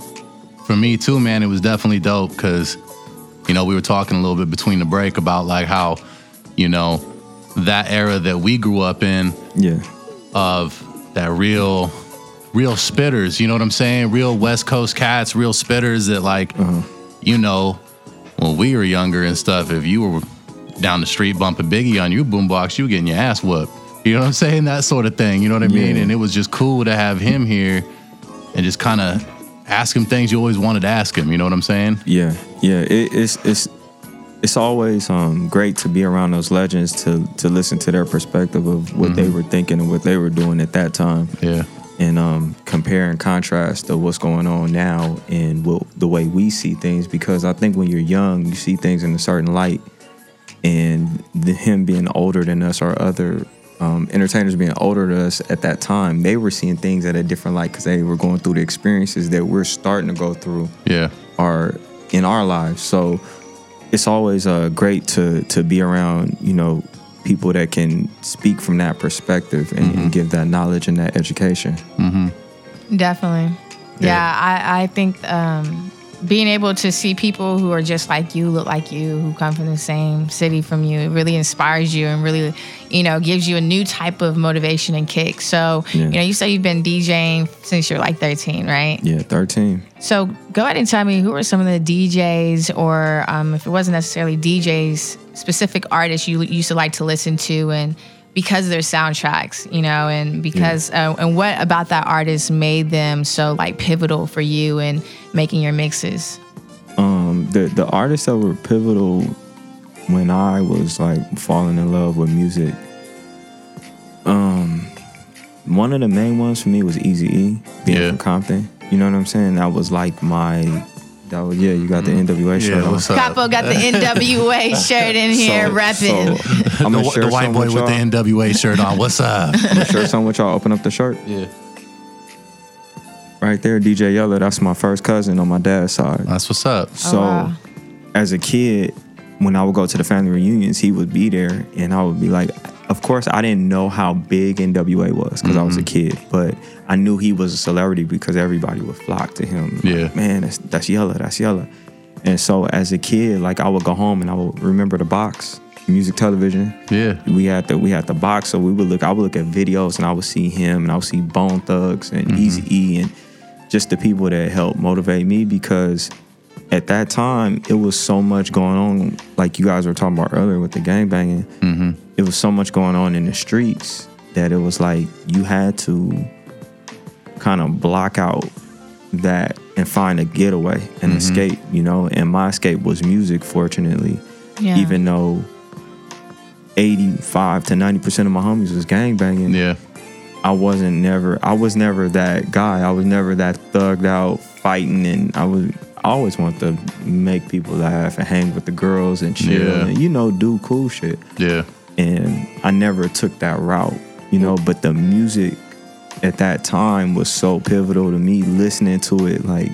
for me too, man. It was definitely dope because you know we were talking a little bit between the break about like how you know, that era that we grew up in, yeah, of that real, real spitters, you know what I'm saying? Real West Coast cats, real spitters that, like, uh-huh. you know, when we were younger and stuff, if you were down the street bumping Biggie on your boombox, you were getting your ass whooped. You know what I'm saying? That sort of thing, you know what I yeah. mean? And it was just cool to have him here and just kind of ask him things you always wanted to ask him, you know what I'm saying? Yeah, yeah, it, it's it's it's always um, great to be around those legends, to to listen to their perspective of what mm-hmm. they were thinking and what they were doing at that time. Yeah. And um, compare and contrast to what's going on now and what, the way we see things, because I think when you're young, you see things in a certain light, and the, him being older than us or other um, entertainers being older than us at that time, they were seeing things at a different light because they were going through the experiences that we're starting to go through yeah. are in our lives. So it's always uh, great to to be around, you know, people that can speak from that perspective and, mm-hmm. and give that knowledge and that education. Mm-hmm. Definitely. Yeah, yeah I, I think um, being able to see people who are just like you, look like you, who come from the same city from you, it really inspires you and really, you know, gives you a new type of motivation and kick. So, yeah. you know, you say you've been DJing since you're like thirteen, right? Yeah, thirteen. So go ahead and tell me, who are some of the D Js or um, if it wasn't necessarily D Js, specific artists you used to like to listen to, and because of their soundtracks, you know, and because, yeah. uh, and what about that artist made them so like pivotal for you in making your mixes? Um, the, the artists that were pivotal when I was like falling in love with music, um, one of the main ones for me was Eazy-E, being yeah. from Compton. You know what I'm saying? That was like my, that was, yeah, you got the N W A shirt yeah, on. Kappa got the N W A shirt in here, so, repping. So I'm the, the white boy with, with the N W A shirt on. What's up? I'm going to share some with y'all. Open up the shirt. Yeah. Right there, D J Yellow. That's my first cousin on my dad's side. That's what's up. So, oh, wow. As a kid, when I would go to the family reunions, he would be there, and I would be like, of course, I didn't know how big N W A was because mm-hmm. I was a kid, but I knew he was a celebrity because everybody would flock to him. Yeah, like, man, that's, that's Yella, that's Yella. And so as a kid, like, I would go home and I would remember the box, music television. Yeah, we had the we had the box, so we would look. I would look at videos and I would see him and I would see Bone Thugs and mm-hmm. Eazy-E and just the people that helped motivate me, because at that time it was so much going on, like you guys were talking about earlier with the gangbanging. Mm-hmm. It was so much going on in the streets that it was like you had to kind of block out that and find a getaway, an mm-hmm. escape, you know? And my escape was music, fortunately, yeah. even though eighty-five to ninety percent of my homies was gangbanging. Yeah. I wasn't never, I was never that guy. I was never that thugged out fighting, and I was, I always wanted to make people laugh and hang with the girls and chill yeah. and, you know, do cool shit. Yeah. And I never took that route, you know, but the music at that time was so pivotal to me, listening to it. Like,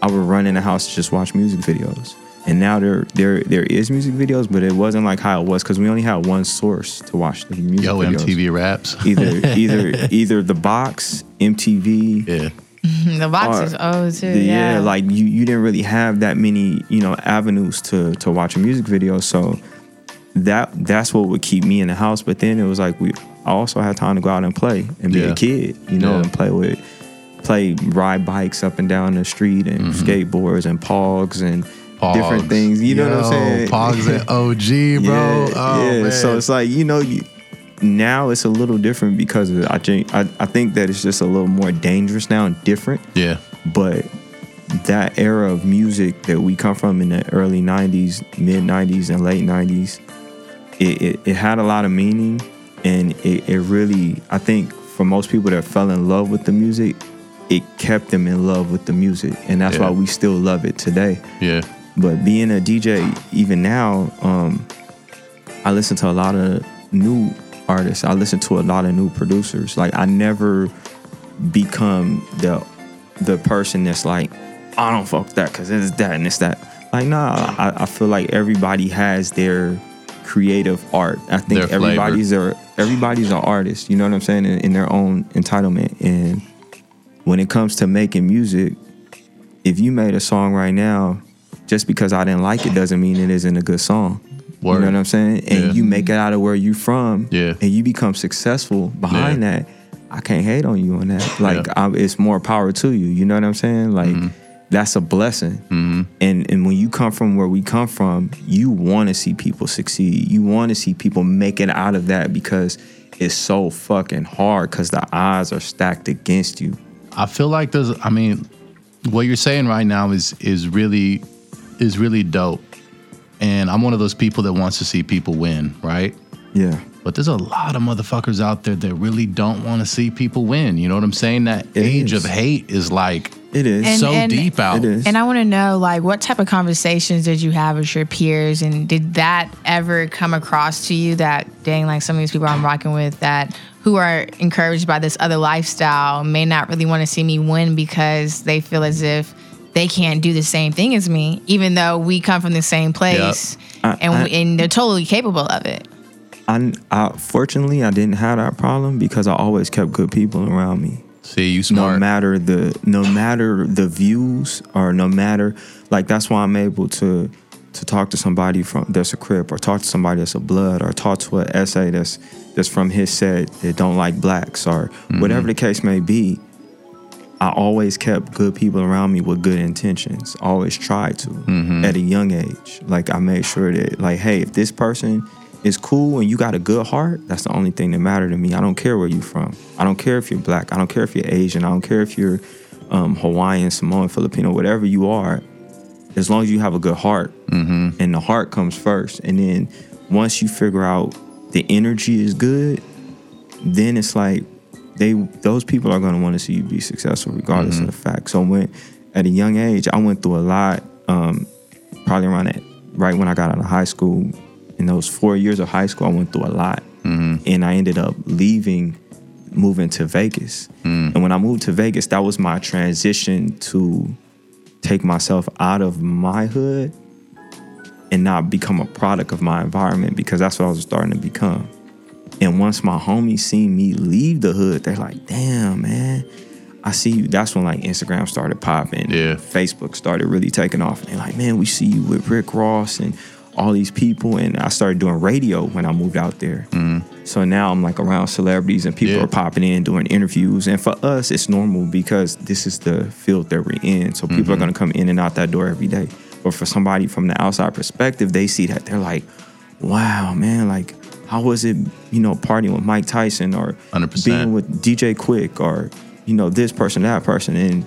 I would run in the house to just watch music videos. And now there there, there is music videos, but it wasn't like how it was, because we only had one source to watch the music Yo, videos. Yo, M T V Raps. Either either either The Box, M T V. Yeah. The Box is old too, the, yeah. Yeah, like you, you didn't really have that many, you know, avenues to, to watch a music video, so... That that's what would keep me in the house. But then it was like we I also had time to go out and play and be yeah. a kid, you know, yeah. and play with play ride bikes up and down the street and mm-hmm. skateboards and pogs and pogs. different things. You Yo, know what I'm saying? Pogs and O G, bro. Yeah, oh, yeah. Man. So it's like, you know, you, now it's a little different because of, I think I, I think that it's just a little more dangerous now and different. Yeah. But that era of music that we come from in the early nineties, mid nineties, and late nineties. It, it, it had a lot of meaning, and it, it really, I think, for most people that fell in love with the music, it kept them in love with the music, and that's yeah. why we still love it today. Yeah. But being a D J, even now, um, I listen to a lot of new artists. I listen to a lot of new producers. Like, I never become the the person that's like, I don't fuck that because it's that and it's that. Like, nah, I, I feel like everybody has their creative art. I think everybody's a, everybody's an artist, you know what I'm saying, in, in their own entitlement. And when it comes to making music, if you made a song right now, just because I didn't like it doesn't mean it isn't a good song. Word. You know what I'm saying? And yeah. you make it out of where you from, yeah. and you become successful behind yeah. that. I can't hate on you on that. Like, yeah. I, it's more power to you. You know what I'm saying? Like, mm-hmm. that's a blessing. Mm-hmm. And and when you come from where we come from, you want to see people succeed. You want to see people make it out of that because it's so fucking hard because the odds are stacked against you. I feel like there's, I mean, what you're saying right now is is really is really dope. And I'm one of those people that wants to see people win, right? Yeah. But there's a lot of motherfuckers out there that really don't want to see people win. You know what I'm saying? That it age is. of hate is like it is and, so and, deep out. It is. And I want to know, like, what type of conversations did you have with your peers? And did that ever come across to you that, dang, like some of these people I'm rocking with that who are encouraged by this other lifestyle may not really want to see me win because they feel as if they can't do the same thing as me, even though we come from the same place, yep. and I, I, and they're totally capable of it. I, I fortunately I didn't have that problem because I always kept good people around me. See, you smart. No matter the no matter the views or no matter like that's why I'm able to to talk to somebody from that's a Crip or talk to somebody that's a Blood or talk to an S A that's that's from his set that don't like blacks or mm-hmm. whatever the case may be. I always kept good people around me with good intentions. I always tried to mm-hmm. at a young age. Like I made sure that like, hey, if this person is cool and you got a good heart, that's the only thing that mattered to me. I don't care where you're from. I don't care if you're black. I don't care if you're Asian. I don't care if you're um, Hawaiian, Samoan, Filipino, whatever you are. As long as you have a good heart mm-hmm. and the heart comes first. And then once you figure out the energy is good, then it's like, They those people are going to want to see you be successful regardless mm-hmm. of the fact. So when at a young age, I went through a lot, um, probably around that, right when I got out of high school. In those four years of high school, I went through a lot. Mm-hmm. And I ended up leaving, moving to Vegas. Mm. And when I moved to Vegas, that was my transition to take myself out of my hood and not become a product of my environment because that's what I was starting to become. And once my homies seen me leave the hood, they're like, damn, man, I see you. That's when, like, Instagram started popping. Yeah. Facebook started really taking off. And they're like, man, we see you with Rick Ross and all these people. And I started doing radio when I moved out there. Mm-hmm. So now I'm, like, around celebrities and people yeah. are popping in doing interviews. And for us, it's normal because this is the field that we're in. So people mm-hmm. are going to come in and out that door every day. But for somebody from the outside perspective, they see that. They're like, wow, man, like, how was it, you know, partying with Mike Tyson or one hundred percent being with D J Quick or, you know, this person, that person. And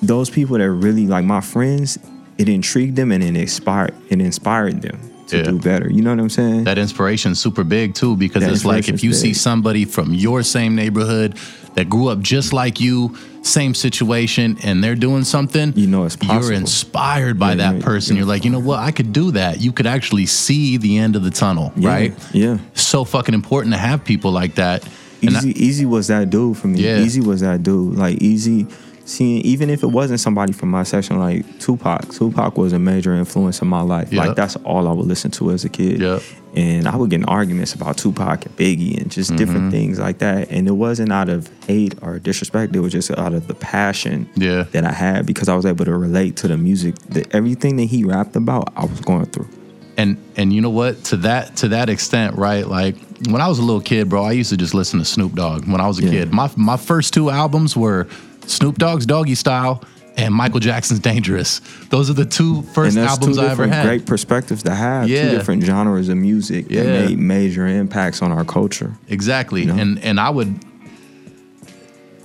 those people that really, like my friends, it intrigued them and it inspired, it inspired them to yeah. do better. You know what I'm saying? That inspiration's super big, too, because that it's like if you big. see somebody from your same neighborhood that grew up just like you, same situation, and they're doing something, you know it's possible. You're inspired by yeah, that you're, person. You're, you're like, you know what? I could do that. You could actually see the end of the tunnel, yeah, right? Yeah. So fucking important to have people like that. Eazy, Eazy was that dude for me. Yeah. Eazy was that dude. Like, Eazy, seeing, even if it wasn't somebody from my section, like Tupac. Tupac was a major influence in my life. Yeah. Like, that's all I would listen to as a kid. Yeah. And I would get in arguments about Tupac and Biggie and just mm-hmm. different things like that. And it wasn't out of hate or disrespect. It was just out of the passion yeah. that I had because I was able to relate to the music. The, everything that he rapped about, I was going through. And and you know what? To that to that extent, right? Like, when I was a little kid, bro, I used to just listen to Snoop Dogg when I was a yeah. kid. My my first two albums were Snoop Dogg's Doggy Style and Michael Jackson's Dangerous. Those are the two first albums I ever had. Great perspectives to have. Yeah. Two different genres of music yeah. that made major impacts on our culture. Exactly. You know? And and I would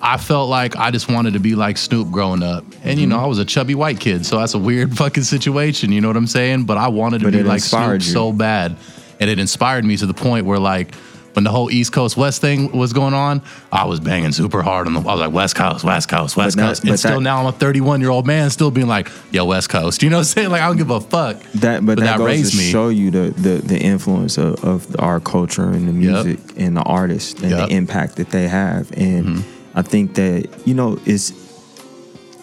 I felt like I just wanted to be like Snoop growing up. And mm-hmm. you know, I was a chubby white kid, so that's a weird fucking situation, you know what I'm saying? But I wanted to but be like Snoop you. so bad. And it inspired me to the point where, like, when the whole East Coast West thing was going on, I was banging super hard on the. I was like West Coast, West Coast, West but Coast, that, and still that, now I'm a thirty-one year old man still being like, yo, West Coast. You know what I'm saying? Like, I don't give a fuck. That, but, but that, that raised me. Show you the the, the influence of, of our culture and the music yep. and the artists and yep. the impact that they have. And mm-hmm. I think that, you know, is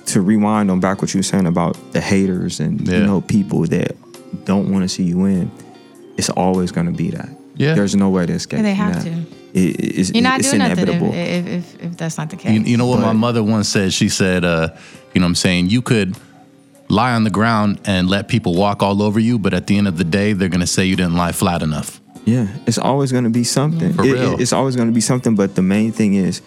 to rewind on back what you were saying about the haters and yeah. you know people that don't want to see you win. It's always going to be that. Yeah. There's no way to escape. Yeah, they have that. to. It, it's, You're not it's doing inevitable. nothing if, if, if, if that's not the case. You, you know what but, my mother once said? She said, uh, you know what I'm saying? You could lie on the ground and let people walk all over you, but at the end of the day, they're going to say you didn't lie flat enough. Yeah, it's always going to be something. For it, real. It's always going to be something, but the main thing is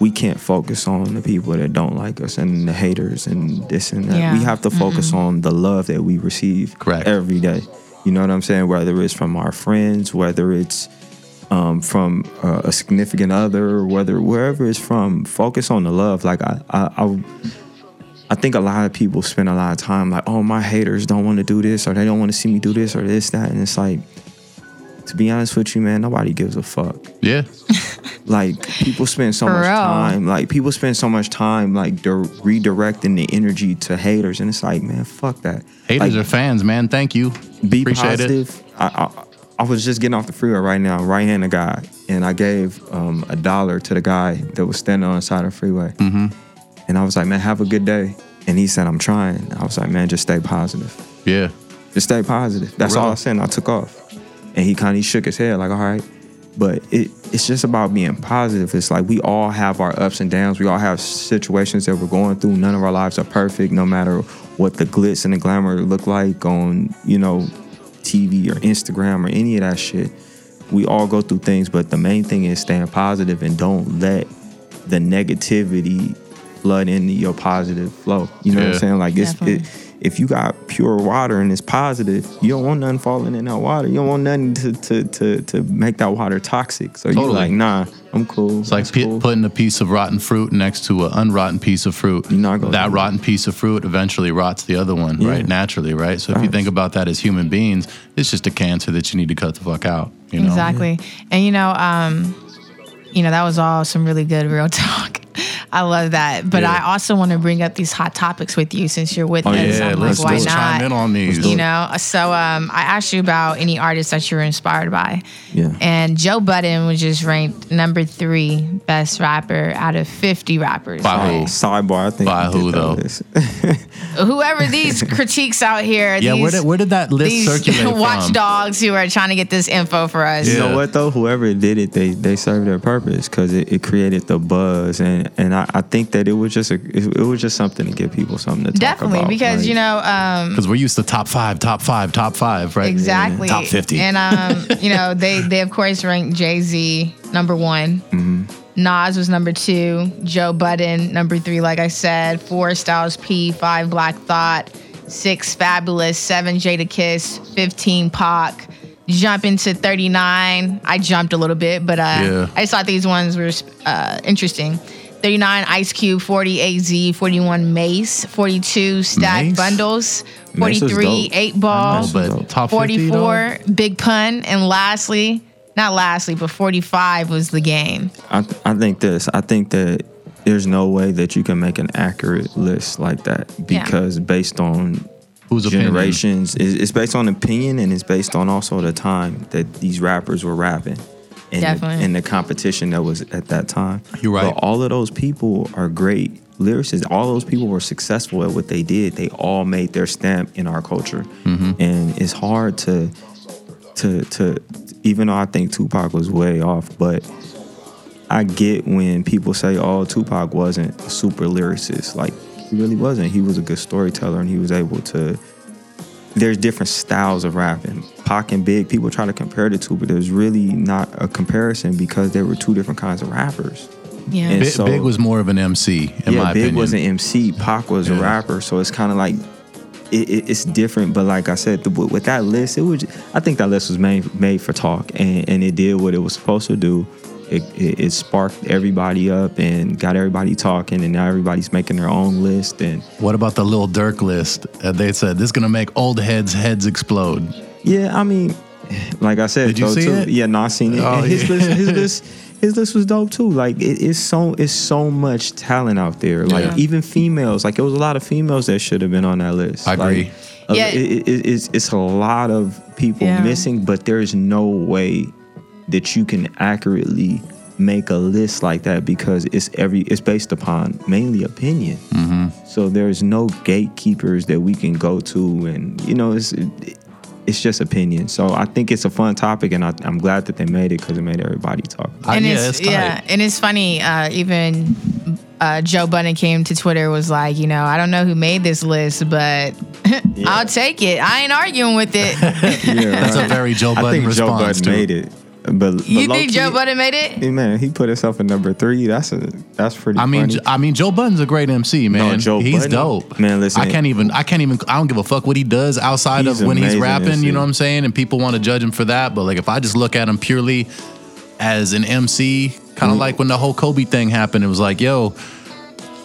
we can't focus on the people that don't like us and the haters and this and that. Yeah. We have to focus mm-hmm. on the love that we receive Correct. Every day. You know what I'm saying? Whether it's from our friends, whether it's um, from uh, a significant other, whether wherever it's from, focus on the love. Like I, I, I, I think a lot of people spend a lot of time like, oh, my haters don't want to do this, or they don't want to see me do this, or this, that, and it's like, to be honest with you, man, nobody gives a fuck. Yeah. Like, people spend so For much real. time, like, people spend so much time, like, de- redirecting the energy to haters. And it's like, man, fuck that. Haters like, are fans, man. Thank you. Be Appreciate positive. It. I, I I was just getting off the freeway right now, right-handed guy. And I gave um, a dollar to the guy that was standing on the side of the freeway. Mm-hmm. And I was like, man, have a good day. And he said, I'm trying. I was like, man, just stay positive. Yeah. Just stay positive. That's all I said, and I took off. And he kind of shook his head like, all right. But it, it's just about being positive. It's like we all have our ups and downs. We all have situations that we're going through. None of our lives are perfect, no matter what the glitz and the glamour look like on, you know, T V or Instagram or any of that shit. We all go through things, but the main thing is staying positive and don't let the negativity flood into your positive flow. You know yeah. what I'm saying? Like it's. It, If you got pure water and it's positive, you don't want nothing falling in that water. You don't want nothing to to to, to make that water toxic. So totally. You're like, nah, I'm cool. It's like p- cool. putting a piece of rotten fruit next to an unrotten piece of fruit. You're not gonna that rotten piece of fruit eventually rots the other one, yeah. right? Naturally, right? So Facts. If you think about that as human beings, it's just a cancer that you need to cut the fuck out. You know? Exactly. Yeah. And you know, um, you know, that was all some really good real talk. I love that. But yeah. I also want to bring up these hot topics with you since you're with oh, us. Yeah, I'm let's, like, why let's not? Chime in on these. You know, so um, I asked you about any artists that you were inspired by. Yeah. And Joe Budden was just ranked number three best rapper out of fifty rappers. By right? who? Sidebar, I think. By who, though? Whoever these critiques out here. Yeah, these, where, did, where did that list these circulate from? These watchdogs who are trying to get this info for us. Yeah. You know what, though? Whoever did it, they, they served their purpose because it, it created the buzz and, and I, I think that it was just a, it, it was just something to give people something to talk Definitely, about. Definitely, because, like, you know... Because um, we're used to top five, top five, top five, right? Exactly. Yeah. Top fifty. And, um, you know, they, they, of course, ranked Jay-Z number one. Mm-hmm. Nas was number two. Joe Budden, number three, like I said. Four, Styles P. Five, Black Thought. Six, Fabulous. Seven, Jadakiss. Fifteen, Pac. Jump into thirty-nine. I jumped a little bit, but uh, yeah. I just thought these ones were uh, interesting. thirty-nine, Ice Cube. Forty, A Z. forty-one, Mace. forty-two, Stack Mace? Bundles. forty-three, eight ball. Know, top forty-four, fifty, Big Pun. And lastly, not lastly, but forty-five was the game. I, th- I think this. I think that there's no way that you can make an accurate list like that because yeah. based on Who's generations, opinion? It's based on opinion and it's based on also the time that these rappers were rapping. And Definitely. The, and the competition that was at that time. You're right. But all of those people are great lyricists. All those people were successful at what they did. They all made their stamp in our culture. Mm-hmm. And it's hard to, to, to, even though I think Tupac was way off, but I get when people say, oh, Tupac wasn't a super lyricist. Like, he really wasn't. He was a good storyteller and he was able to. There's different styles of rapping. Pac and Big, people try to compare the two, but there's really not a comparison because there were two different kinds of rappers. Yeah, and Big, so, Big was more of an M C, in yeah, my Big opinion. Big was an M C, Pac was yeah. a rapper, so it's kind of like, it, it, it's different, but like I said, the, with that list, it was. I think that list was made, made for talk, and, and it did what it was supposed to do. It, it, it sparked everybody up and got everybody talking, and now everybody's making their own list. And what about the Lil Durk list? Uh, they said this is gonna make old heads' heads explode. Yeah, I mean, like I said, did you see too. It? Yeah, no, I seen it. Oh, and his yeah. list, his list, his list was dope too. Like it, it's so, it's so much talent out there. Like yeah. even females, like it was a lot of females that should have been on that list. I agree. Like, yeah, it, it, it's it's a lot of people yeah. missing, but there is no way that you can accurately make a list like that because it's every it's based upon mainly opinion. Mm-hmm. So there's no gatekeepers that we can go to, and you know it's it, it's just opinion. So I think it's a fun topic, and I, I'm glad that they made it because it made everybody talk. And I, it's, yeah, it's yeah, and it's funny. Uh, even uh, Joe Budden came to Twitter, was like, you know, I don't know who made this list, but yeah. I'll take it. I ain't arguing with it. Yeah, that's right. A very Joe Budden I think response. Joe Budden too. Made it. But, you but think key, Joe Budden made it? Hey man, he put himself at number three. That's a that's pretty. I mean, funny. I mean, Joe Budden's a great M C, man. No, Joe he's Budden? Dope, man. Listen, I can't even, I can't even, I don't give a fuck what he does outside of when he's rapping. M C. You know what I'm saying? And people want to judge him for that, but like if I just look at him purely as an M C, kind of mm. like when the whole Kobe thing happened, it was like, yo,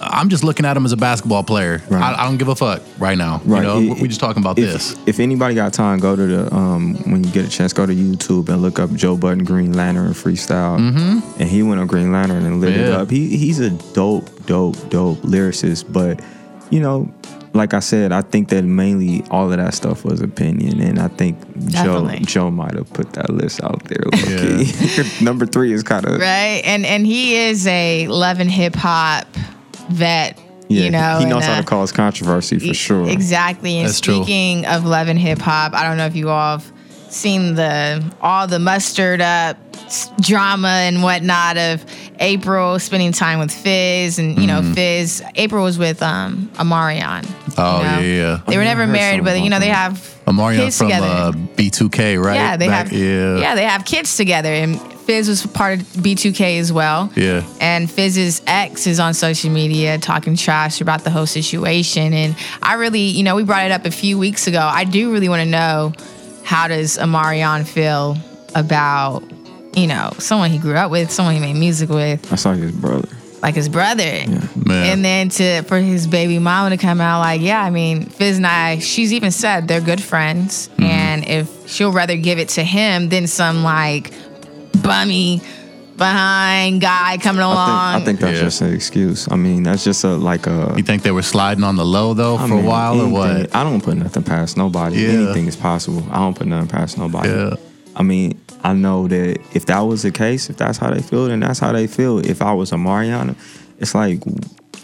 I'm just looking at him as a basketball player. Right. I, I don't give a fuck right now. Right. You know, it, we just talking about if, this. If anybody got time, go to the um, when you get a chance, go to YouTube and look up Joe Budden Green Lantern freestyle. Mm-hmm. And he went on Green Lantern and lit yeah. it up. He he's a dope, dope, dope lyricist. But you know, like I said, I think that mainly all of that stuff was opinion, and I think Definitely. Joe Joe might have put that list out there. Yeah. Number three is kind of right, and and he is a love and hip hop. Vet, yeah, you know, he knows and, uh, how to cause controversy for e- sure. Exactly. And That's speaking true. Of love and hip hop, I don't know if you all have seen the all the mustered up drama and whatnot of April spending time with Fizz, and you mm-hmm. know, Fizz. April was with um Omarion. Oh you know? yeah, yeah. They were never married, but you know they have Omarion kids from together. Uh, B two K, right? Yeah, they Back, have. Yeah. yeah, they have kids together and. Fizz was part of B two K as well. Yeah. And Fizz's ex is on social media talking trash about the whole situation. And I really, you know, we brought it up a few weeks ago. I do really want to know, how does Omarion feel about, you know, someone he grew up with, someone he made music with? I saw his brother. Like his brother. Yeah. Man. And then to for his baby mama to come out like, yeah, I mean, Fizz and I, she's even said they're good friends. Mm-hmm. And if she'll rather give it to him than some like... bummy behind guy coming along. I think, I think that's yeah. just an excuse. I mean, that's just a like a. You think they were sliding on the low though for I mean, a while anything, or what? I don't put nothing past nobody. Yeah. Anything is possible. I don't put nothing past nobody. Yeah. I mean, I know that if that was the case, if that's how they feel, then that's how they feel. If I was a Mariana, it's like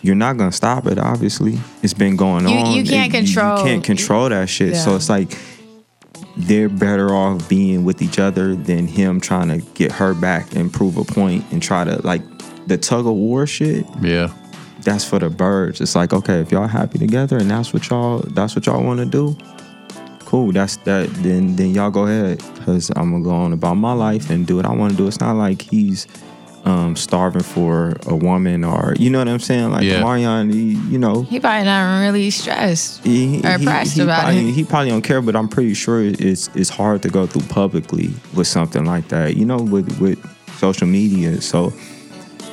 you're not gonna stop it. Obviously, it's been going you, on. You can't control. You, you can't control that shit. Yeah. So it's like. They're better off being with each other than him trying to get her back and prove a point and try to, like, the tug of war shit. Yeah. That's for the birds. It's like, okay, if y'all happy together and that's what y'all that's what y'all want to do, cool, that's that. Then then y'all go ahead, because I'm going to go on about my life and do what I want to do. It's not like he's um, starving for a woman or, you know what I'm saying? Like, yeah. Marion, he, you know. He probably not really stressed he, he, or pressed he, he about probably, it. He probably don't care, but I'm pretty sure it's it's hard to go through publicly with something like that, you know, with, with social media. So,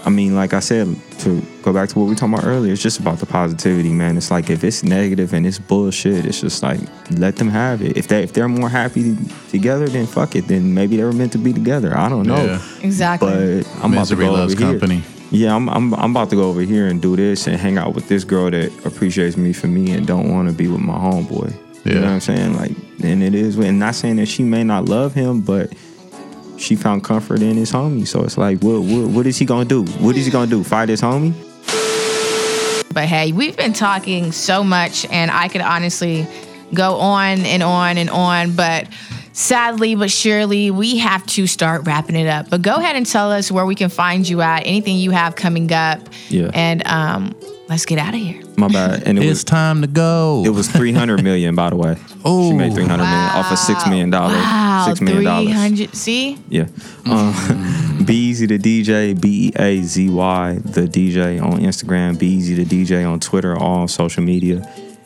I mean, like I said, to go back to what we were talking about earlier, it's just about the positivity, man. It's like if it's negative and it's bullshit, it's just like, let them have it. If, they, if they're more happy together, then fuck it. Then maybe they were meant to be together. I don't know. Yeah. Exactly. But I'm about to go over company. Here. Yeah, I'm, I'm, I'm about to go over here and do this and hang out with this girl that appreciates me for me and don't want to be with my homeboy. Yeah. You know what I'm saying? Like, and it is. And not saying that she may not love him, but... she found comfort in his homie. So it's like, what, what, what is he going to do? What is he going to do? Fight his homie? But hey, we've been talking so much, and I could honestly go on and on and on. But sadly, but surely, we have to start wrapping it up. But go ahead and tell us where we can find you at, anything you have coming up. Yeah. And um, let's get out of here. My bad. And it it's was, time to go. It was three hundred million dollars, by the way. Oh, she made three hundred wow. million off of six million dollars. Wow, six million dollars. See? Yeah. Um, Beezy the D J, B E A Z Y, the D J on Instagram, Beezy the D J on Twitter, all on social media.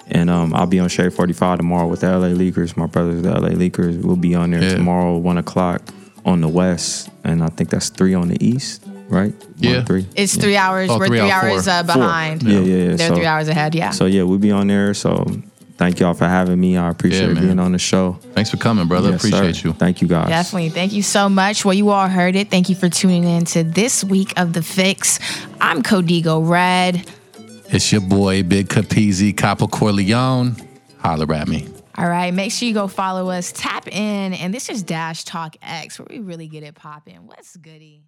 And um, I'll be on Shade forty-five tomorrow with the L A Leakers. My brothers, the L A Leakers, will be on there yeah. tomorrow, one o'clock on the West. And I think that's three on the East. Right? Yeah. One, three. It's yeah. three hours. Oh, We're three, three hours uh, behind. Yeah. yeah, yeah, yeah. They're so, three hours ahead, yeah. So, yeah, we'll be on there. So, thank y'all for having me. I appreciate yeah, being on the show. Thanks for coming, brother. Yes, appreciate sir. you. Thank you, guys. Definitely. Thank you so much. Well, you all heard it. Thank you for tuning in to this week of The Fix. I'm Código Red. It's your boy, Big Capizzi, Kappa Corleone. Holler at me. All right. Make sure you go follow us. Tap in. And this is Dash Talk X, where we really get it popping. What's goody?